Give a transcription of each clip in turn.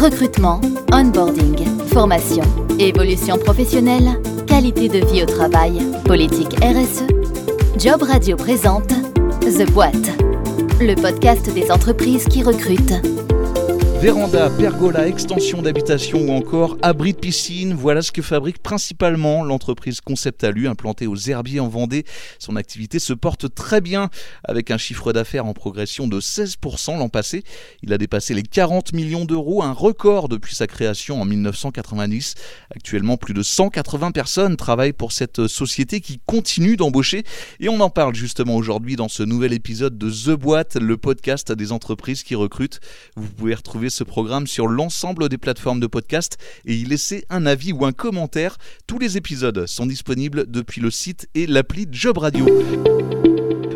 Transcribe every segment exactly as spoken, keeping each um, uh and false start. Recrutement, onboarding, formation, évolution professionnelle, qualité de vie au travail, politique R S E, Job Radio présente ZeBoîte, le podcast des entreprises qui recrutent. Véranda, pergola, extension d'habitation ou encore abri de piscine, voilà ce que fabrique principalement l'entreprise Concept Alu, implantée aux Herbiers en Vendée. Son activité se porte très bien avec un chiffre d'affaires en progression de seize pour cent l'an passé. Il a dépassé les quarante millions d'euros, un record depuis sa création en mille neuf cent quatre-vingt-dix. Actuellement, plus de cent quatre-vingts personnes travaillent pour cette société qui continue d'embaucher. Et on en parle justement aujourd'hui dans ce nouvel épisode de ZeBoîte, le podcast des entreprises qui recrutent. Vous pouvez retrouver ce programme sur l'ensemble des plateformes de podcast et y laisser un avis ou un commentaire. Tous les épisodes sont disponibles depuis le site et l'appli Job Radio.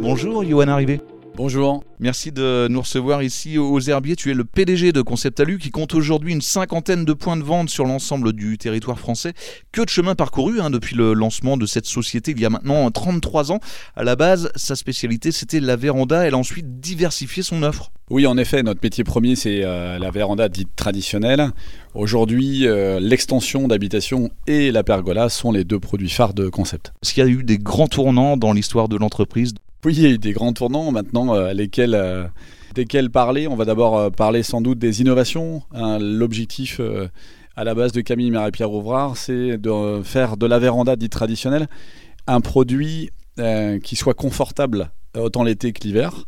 Bonjour Yoann Arrivé. Bonjour. Merci de nous recevoir ici aux Herbiers. Tu es le P D G de Concept Alu qui compte aujourd'hui une cinquantaine de points de vente sur l'ensemble du territoire français. Que de chemin parcouru hein, depuis le lancement de cette société il y a maintenant trente-trois ans. À la base, sa spécialité c'était la véranda. Elle a ensuite diversifié son offre. Oui, en effet, notre métier premier c'est euh, la véranda dite traditionnelle. Aujourd'hui, euh, l'extension d'habitation et la pergola sont les deux produits phares de Concept. Est-ce qu'il y a eu des grands tournants dans l'histoire de l'entreprise ? Oui, il y a eu des grands tournants maintenant, euh, lesquels, euh, desquels parler. On va d'abord euh, parler sans doute des innovations. Hein. L'objectif euh, à la base de Camille-Marie-Pierre Ouvrard, c'est de euh, faire de la véranda dite traditionnelle un produit euh, qui soit confortable autant l'été que l'hiver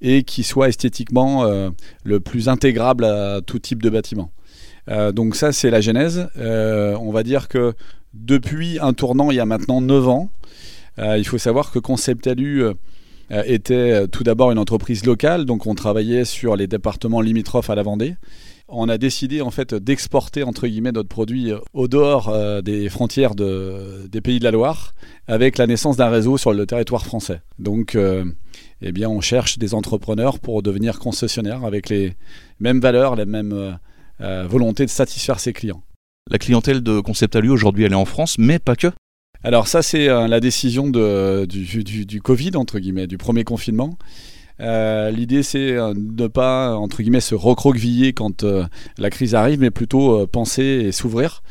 et qui soit esthétiquement euh, le plus intégrable à tout type de bâtiment. Euh, donc ça, c'est la genèse. Euh, on va dire que depuis un tournant, il y a maintenant neuf ans, Euh, il faut savoir que Concept Alu euh, était tout d'abord une entreprise locale, donc on travaillait sur les départements limitrophes à la Vendée. On a décidé en fait d'exporter entre guillemets notre produit au dehors euh, des frontières de, des pays de la Loire, avec la naissance d'un réseau sur le territoire français. Donc, euh, eh bien, on cherche des entrepreneurs pour devenir concessionnaires avec les mêmes valeurs, les mêmes euh, volontés de satisfaire ses clients. La clientèle de Concept Alu aujourd'hui, elle est en France, mais pas que. Alors ça, c'est la décision de, du, du, du Covid, entre guillemets, du premier confinement. Euh, l'idée, c'est de ne pas, entre guillemets, se recroqueviller quand euh, la crise arrive, mais plutôt euh, penser et s'ouvrir.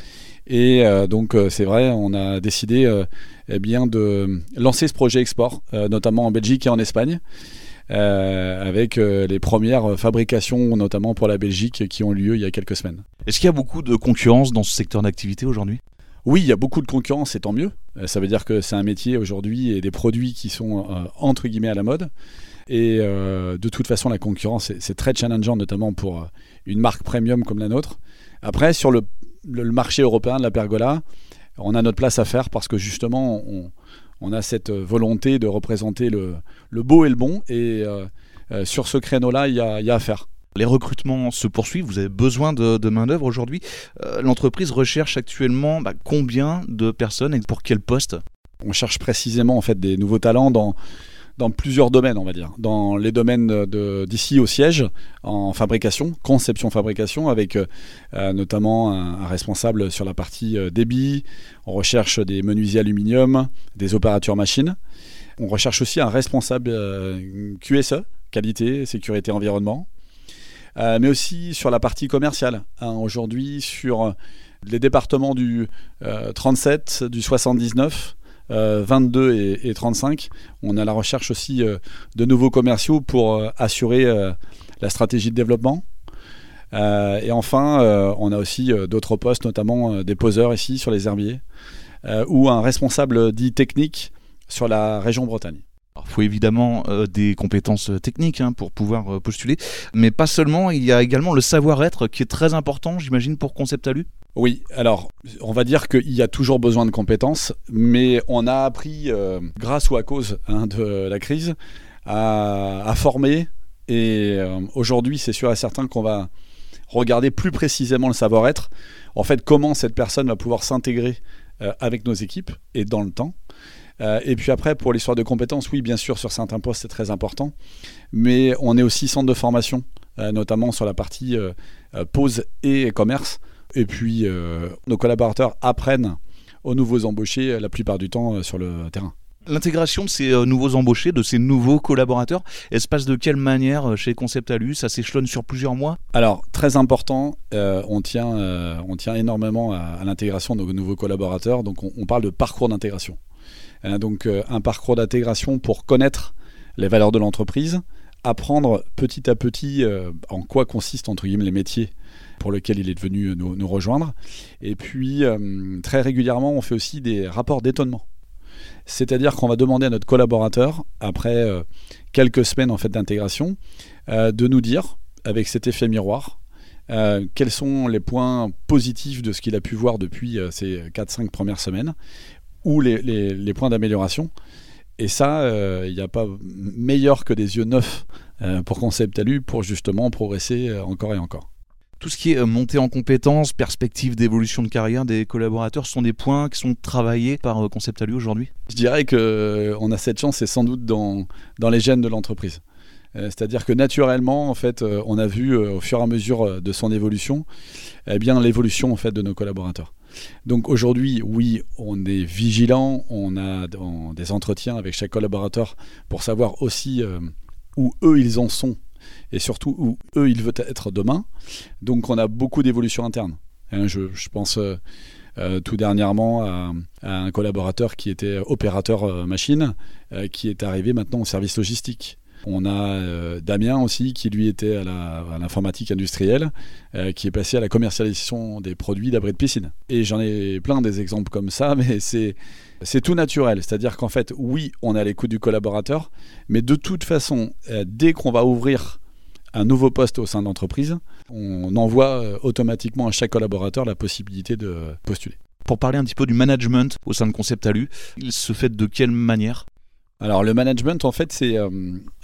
Et euh, donc, euh, c'est vrai, on a décidé euh, eh bien, de lancer ce projet export, euh, notamment en Belgique et en Espagne, euh, avec euh, les premières fabrications, notamment pour la Belgique, qui ont lieu il y a quelques semaines. Est-ce qu'il y a beaucoup de concurrence dans ce secteur d'activité aujourd'hui ? Oui, il y a beaucoup de concurrence et tant mieux. Ça veut dire que c'est un métier aujourd'hui et des produits qui sont euh, entre guillemets à la mode. Et euh, de toute façon, la concurrence, c'est, c'est très challengeant, notamment pour une marque premium comme la nôtre. Après, sur le, le marché européen de la pergola, on a notre place à faire parce que justement, on, on a cette volonté de représenter le, le beau et le bon. Et euh, euh, sur ce créneau-là, il y a, il y a à faire. Les recrutements se poursuivent, vous avez besoin de, de main-d'œuvre aujourd'hui. Euh, l'entreprise recherche actuellement bah, combien de personnes et pour quel poste ? On cherche précisément en fait, des nouveaux talents dans, dans plusieurs domaines, on va dire. Dans les domaines de, d'ici au siège, en fabrication, conception-fabrication, avec euh, notamment un, un responsable sur la partie euh, débit. On recherche des menuisiers aluminium, des opérateurs machines. On recherche aussi un responsable euh, Q S E, qualité, sécurité, environnement. Euh, mais aussi sur la partie commerciale. Hein, aujourd'hui, sur les départements du euh, trente-sept, du soixante-dix-neuf, euh, vingt-deux et, et trente-cinq, on a la recherche aussi euh, de nouveaux commerciaux pour euh, assurer euh, la stratégie de développement. Euh, et enfin, euh, on a aussi euh, d'autres postes, notamment euh, des poseurs ici sur les Herbiers, euh, ou un responsable dit technique sur la région Bretagne. Alors, il faut évidemment euh, des compétences techniques hein, pour pouvoir euh, postuler, mais pas seulement, il y a également le savoir-être qui est très important, j'imagine, pour Concept Alu. Oui, alors on va dire qu'il y a toujours besoin de compétences, mais on a appris, euh, grâce ou à cause hein, de la crise, à, à former. Et euh, aujourd'hui, c'est sûr et certain qu'on va regarder plus précisément le savoir-être, en fait comment cette personne va pouvoir s'intégrer euh, avec nos équipes et dans le temps. Et puis après, pour l'histoire de compétences, oui, bien sûr, sur certains postes, c'est très important. Mais on est aussi centre de formation, notamment sur la partie euh, pause et commerce. Et puis, euh, nos collaborateurs apprennent aux nouveaux embauchés la plupart du temps euh, sur le terrain. L'intégration de ces euh, nouveaux embauchés, de ces nouveaux collaborateurs, elle se passe de quelle manière euh, chez Concept Alu? Ça s'échelonne sur plusieurs mois? Alors, très important, euh, on, tient, euh, on tient énormément à, à l'intégration de nos nouveaux collaborateurs. Donc, on, on parle de parcours d'intégration. Euh, donc, euh, un parcours d'intégration pour connaître les valeurs de l'entreprise, apprendre petit à petit euh, en quoi consistent, entre guillemets, les métiers pour lesquels il est devenu nous, nous rejoindre. Et puis, euh, très régulièrement, on fait aussi des rapports d'étonnement. C'est-à-dire qu'on va demander à notre collaborateur, après euh, quelques semaines en fait, d'intégration, euh, de nous dire, avec cet effet miroir, euh, quels sont les points positifs de ce qu'il a pu voir depuis euh, ces quatre cinq premières semaines, ou les, les, les points d'amélioration. Et ça, il euh, n'y a pas meilleur que des yeux neufs euh, pour Concept Alu, pour justement progresser euh, encore et encore. Tout ce qui est montée en compétences, perspectives d'évolution de carrière des collaborateurs, sont des points qui sont travaillés par Concept Alu aujourd'hui? Je dirais qu'on a cette chance, c'est sans doute dans, dans les gènes de l'entreprise. C'est-à-dire que naturellement, en fait, on a vu au fur et à mesure de son évolution, eh bien, l'évolution en fait, de nos collaborateurs. Donc aujourd'hui, oui, on est vigilant, on a des entretiens avec chaque collaborateur pour savoir aussi où eux, ils en sont. Et surtout où eux ils veulent être demain. Donc on a beaucoup d'évolutions internes. Je, je pense euh, euh, tout dernièrement à, à un collaborateur qui était opérateur machine, euh, qui est arrivé maintenant au service logistique. On a euh, Damien aussi qui lui était à, la, à l'informatique industrielle, euh, qui est passé à la commercialisation des produits d'abris de piscine. Et j'en ai plein des exemples comme ça, mais c'est, c'est tout naturel. C'est-à-dire qu'en fait, oui, on a l'écoute du collaborateur, mais de toute façon, euh, dès qu'on va ouvrir un nouveau poste au sein de l'entreprise, on envoie euh, automatiquement à chaque collaborateur la possibilité de postuler. Pour parler un petit peu du management au sein de Concept Alu, il se fait de quelle manière ? Alors le management en fait c'est, euh,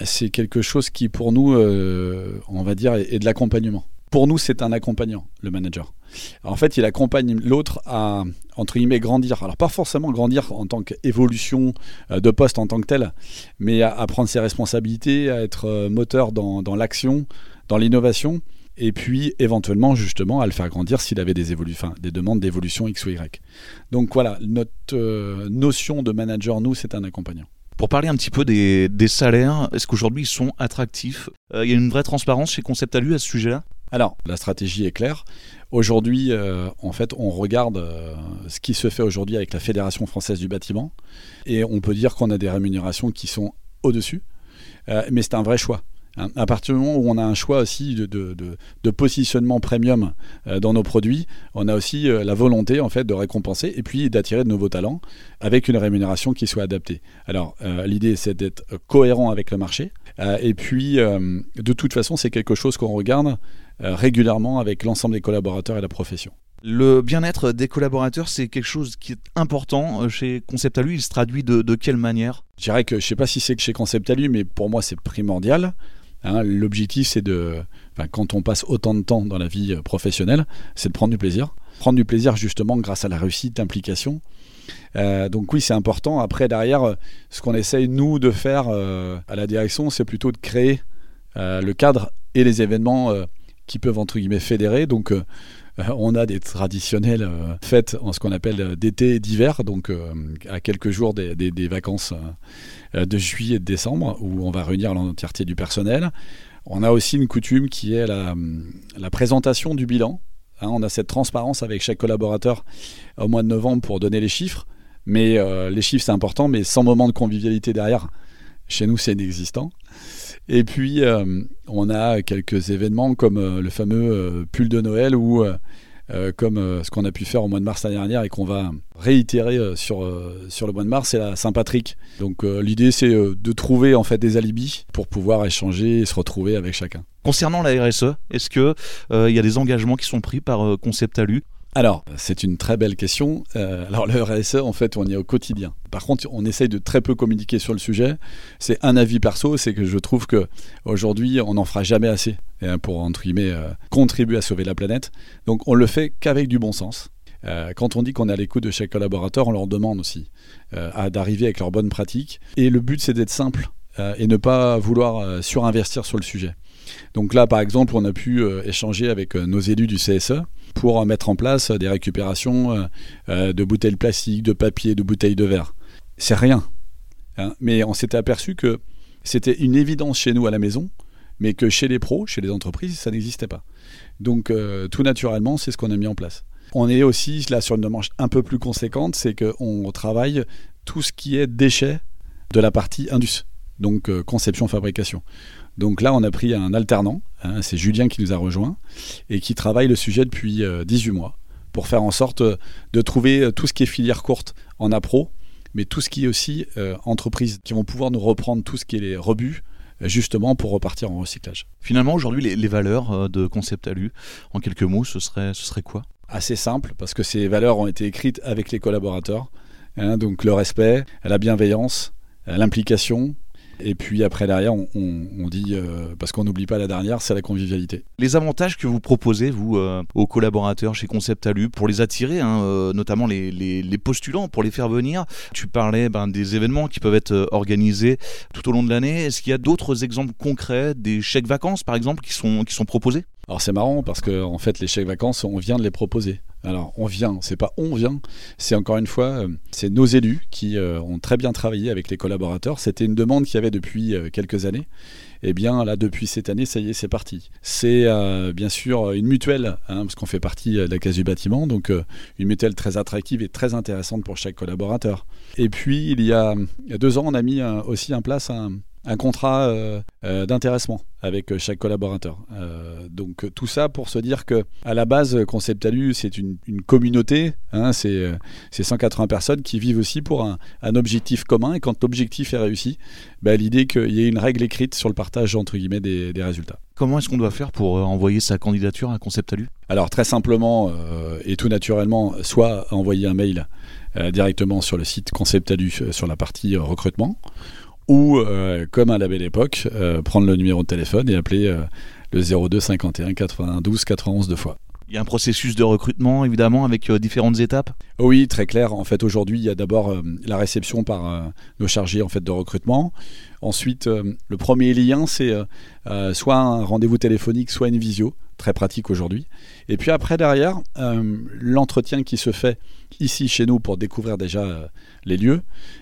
c'est quelque chose qui pour nous euh, on va dire est, est de l'accompagnement. Pour nous c'est un accompagnant le manager. Alors, en fait il accompagne l'autre à entre guillemets grandir. Alors pas forcément grandir en tant qu'évolution euh, de poste en tant que tel, mais à, à prendre ses responsabilités, à être euh, moteur dans, dans l'action, dans l'innovation et puis éventuellement justement à le faire grandir s'il avait des, évolu- enfin, des demandes d'évolution X ou Y. Donc voilà, notre euh, notion de manager nous c'est un accompagnant. Pour parler un petit peu des, des salaires, est-ce qu'aujourd'hui ils sont attractifs ? Euh, il y a une vraie transparence chez Concept Alu à ce sujet-là ? Alors, la stratégie est claire. Aujourd'hui, euh, en fait, on regarde euh, ce qui se fait aujourd'hui avec la Fédération Française du Bâtiment et on peut dire qu'on a des rémunérations qui sont au-dessus, euh, mais c'est un vrai choix. À partir du moment où on a un choix aussi de, de, de, de positionnement premium dans nos produits, on a aussi la volonté en fait de récompenser et puis d'attirer de nouveaux talents avec une rémunération qui soit adaptée. Alors euh, l'idée c'est d'être cohérent avec le marché euh, et puis euh, de toute façon c'est quelque chose qu'on regarde euh, régulièrement avec l'ensemble des collaborateurs et la profession. Le bien-être des collaborateurs, c'est quelque chose qui est important chez Concept Alu. Il se traduit de, de quelle manière ? Je dirais que je ne sais pas si c'est chez Concept Alu, mais pour moi c'est primordial. Hein, l'objectif, c'est de, enfin, quand on passe autant de temps dans la vie professionnelle, c'est de prendre du plaisir. Prendre du plaisir justement grâce à la réussite, l'implication. Euh, donc oui, c'est important. Après, derrière, ce qu'on essaye nous de faire euh, à la direction, c'est plutôt de créer euh, le cadre et les événements euh, qui peuvent entre guillemets fédérer. Donc euh, on a des traditionnelles euh, fêtes en ce qu'on appelle d'été et d'hiver, donc euh, à quelques jours des, des, des vacances euh, de juillet et de décembre, où on va réunir l'entièreté du personnel. On a aussi une coutume qui est la, la présentation du bilan. Hein, on a cette transparence avec chaque collaborateur au mois de novembre pour donner les chiffres. Mais euh, les chiffres, c'est important, mais sans moment de convivialité derrière, chez nous, c'est inexistant. Et puis, euh, on a quelques événements comme euh, le fameux euh, pull de Noël ou euh, comme euh, ce qu'on a pu faire au mois de mars l'année dernière et qu'on va réitérer euh, sur, euh, sur le mois de mars, c'est la Saint-Patrick. Donc, euh, l'idée, c'est euh, de trouver en fait, des alibis pour pouvoir échanger et se retrouver avec chacun. Concernant la R S E, est-ce qu'il euh, y a des engagements qui sont pris par euh, Concept Alu ? Alors, c'est une très belle question. Euh, alors, le R S E, en fait, on y est au quotidien. Par contre, on essaye de très peu communiquer sur le sujet. C'est un avis perso, c'est que je trouve qu'aujourd'hui, on n'en fera jamais assez pour, entre guillemets, euh, contribuer à sauver la planète. Donc, on ne le fait qu'avec du bon sens. Euh, quand on dit qu'on est à l'écoute de chaque collaborateur, on leur demande aussi euh, à, d'arriver avec leurs bonnes pratiques. Et le but, c'est d'être simple euh, et ne pas vouloir euh, surinvestir sur le sujet. Donc là, par exemple, on a pu euh, échanger avec euh, nos élus du C S E pour euh, mettre en place euh, des récupérations euh, euh, de bouteilles plastiques, de papier, de bouteilles de verre. C'est rien. Hein, mais on s'était aperçu que c'était une évidence chez nous à la maison, mais que chez les pros, chez les entreprises, ça n'existait pas. Donc euh, tout naturellement, c'est ce qu'on a mis en place. On est aussi là sur une démarche un peu plus conséquente, c'est qu'on travaille tout ce qui est déchets de la partie indus, donc euh, conception-fabrication. Donc là, on a pris un alternant, hein, c'est Julien qui nous a rejoint et qui travaille le sujet depuis euh, dix-huit mois pour faire en sorte euh, de trouver tout ce qui est filière courte en appro, mais tout ce qui est aussi euh, entreprises qui vont pouvoir nous reprendre tout ce qui est les rebuts, justement pour repartir en recyclage. Finalement, aujourd'hui, les, les valeurs de Concept Alu, en quelques mots, ce serait, ce serait quoi ? Assez simple, parce que ces valeurs ont été écrites avec les collaborateurs. Hein, donc le respect, la bienveillance, l'implication. Et puis après, derrière, on, on, on dit, euh, parce qu'on n'oublie pas la dernière, c'est la convivialité. Les avantages que vous proposez, vous, euh, aux collaborateurs chez Concept Alu, pour les attirer, hein, euh, notamment les, les, les postulants, pour les faire venir. Tu parlais ben, des événements qui peuvent être organisés tout au long de l'année. Est-ce qu'il y a d'autres exemples concrets, des chèques vacances, par exemple, qui sont, qui sont proposés ? Alors c'est marrant, parce que en fait, les chèques vacances, on vient de les proposer. Alors on vient, c'est pas on vient, c'est encore une fois, c'est nos élus qui euh, ont très bien travaillé avec les collaborateurs. C'était une demande qu'il y avait depuis euh, quelques années. Et bien là, depuis cette année, ça y est, c'est parti. C'est euh, bien sûr une mutuelle, hein, parce qu'on fait partie de la Caisse du Bâtiment, donc euh, une mutuelle très attractive et très intéressante pour chaque collaborateur. Et puis il y a, il y a deux ans, on a mis un, aussi en place un... un contrat euh, euh, d'intéressement avec chaque collaborateur. Euh, donc tout ça pour se dire que à la base, Concept Alu, c'est une, une communauté, hein, c'est, c'est cent quatre-vingts personnes qui vivent aussi pour un, un objectif commun. Et quand l'objectif est réussi, bah, l'idée qu'il y ait une règle écrite sur le partage entre guillemets des, des résultats. Comment est-ce qu'on doit faire pour envoyer sa candidature à Concept Alu ? Alors très simplement euh, et tout naturellement, soit envoyer un mail euh, directement sur le site Concept Alu euh, sur la partie euh, recrutement, ou, euh, comme à la belle époque, euh, prendre le numéro de téléphone et appeler euh, le zéro deux cinquante et un quatre-vingt-douze quatre-vingt-onze deux fois. Il y a un processus de recrutement, évidemment, avec euh, différentes étapes ? Oui, très clair. En fait, aujourd'hui, il y a d'abord euh, la réception par euh, nos chargés en fait, de recrutement. Ensuite, euh, le premier lien, c'est euh, euh, soit un rendez-vous téléphonique, soit une visio, très pratique aujourd'hui. Et puis après, derrière, euh, l'entretien qui se fait ici chez nous pour découvrir déjà euh, les lieux,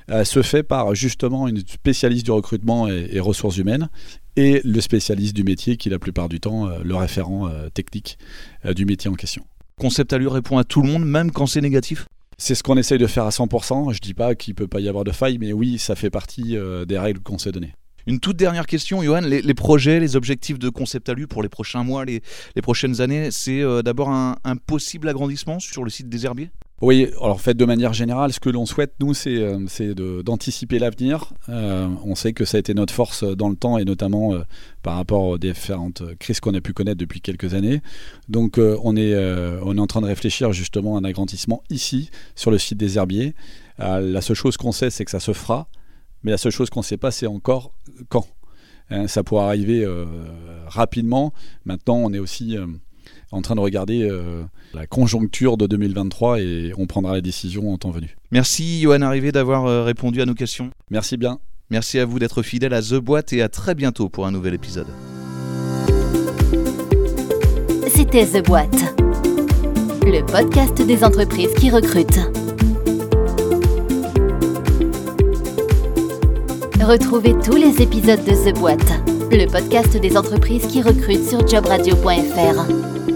euh, se fait par justement une spécialiste du recrutement et, et ressources humaines et le spécialiste du métier qui est la plupart du temps euh, le référent euh, technique euh, du métier en question. Concept Alu répond à tout le monde, même quand c'est négatif ? C'est ce qu'on essaye de faire à cent pour cent. Je ne dis pas qu'il ne peut pas y avoir de faille, mais oui, ça fait partie euh, des règles qu'on s'est données. Une toute dernière question, Yoann, les, les projets, les objectifs de Concept Alu pour les prochains mois, les, les prochaines années, c'est euh, d'abord un, un possible agrandissement sur le site des Herbiers ? Oui, alors en fait, de manière générale, ce que l'on souhaite, nous, c'est, c'est de, d'anticiper l'avenir. Euh, on sait que ça a été notre force dans le temps et notamment euh, par rapport aux différentes crises qu'on a pu connaître depuis quelques années. Donc, euh, on est, euh, on est en train de réfléchir justement à un agrandissement ici, sur le site des Herbiers. Euh, la seule chose qu'on sait, c'est que ça se fera, mais la seule chose qu'on ne sait pas, c'est encore quand. Hein, ça pourra arriver euh, rapidement. Maintenant, on est aussi... Euh, en train de regarder euh, la conjoncture de deux mille vingt-trois et on prendra la décision en temps venu. Merci Yoann Arrivé d'avoir euh, répondu à nos questions. Merci bien. Merci à vous d'être fidèle à ZeBoîte et à très bientôt pour un nouvel épisode. C'était ZeBoîte, le podcast des entreprises qui recrutent. Retrouvez tous les épisodes de ZeBoîte, le podcast des entreprises qui recrutent sur job radio point f r.